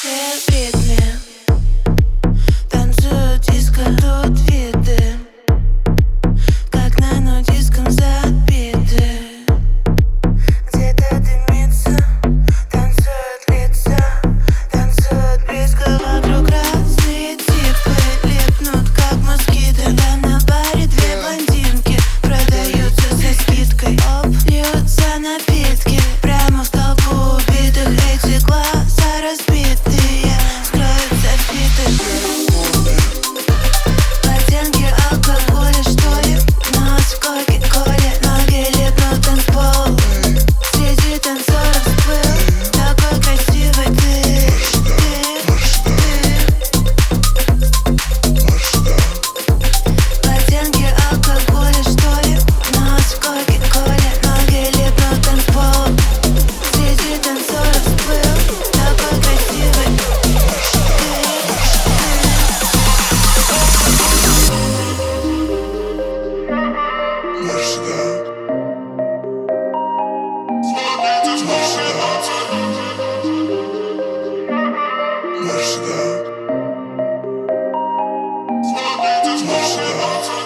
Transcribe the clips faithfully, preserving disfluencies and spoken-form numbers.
в ритме танцуют диско, тут виды, как нанодиском забиты. Где-то дымится, танцуют лица, танцуют близко, вокруг разные типы липнут, как москиты. Да, на баре две блондинки продаются со скидкой, оп, льются напитки прямо в толпу убитых. Эти глаза разбитые скроются фиты.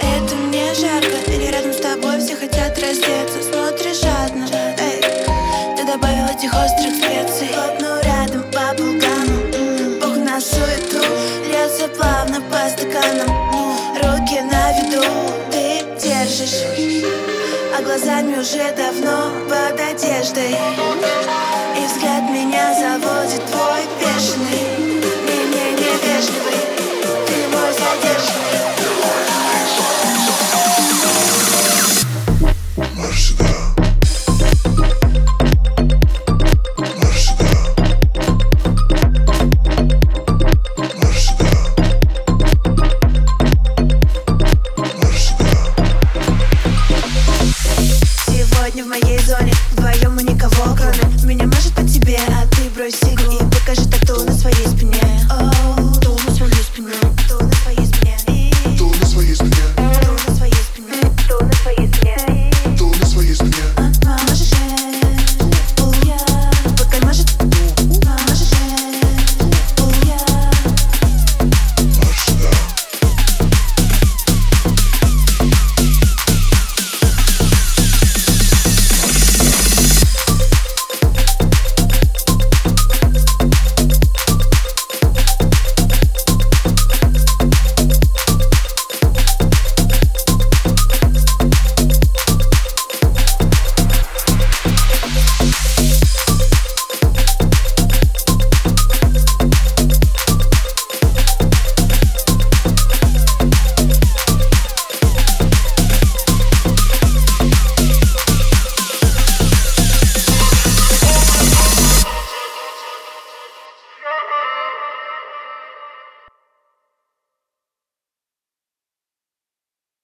Это мне жарко, или рядом с тобой все хотят раздеться. Смотри жадно, эй, ты добавила этих острых специй. Хлопну рядом по булгану, бог на суету. Льется плавно по стаканам, руки на виду. Ты держишь, а глазами уже давно под одеждой. И взгляд меня заводит.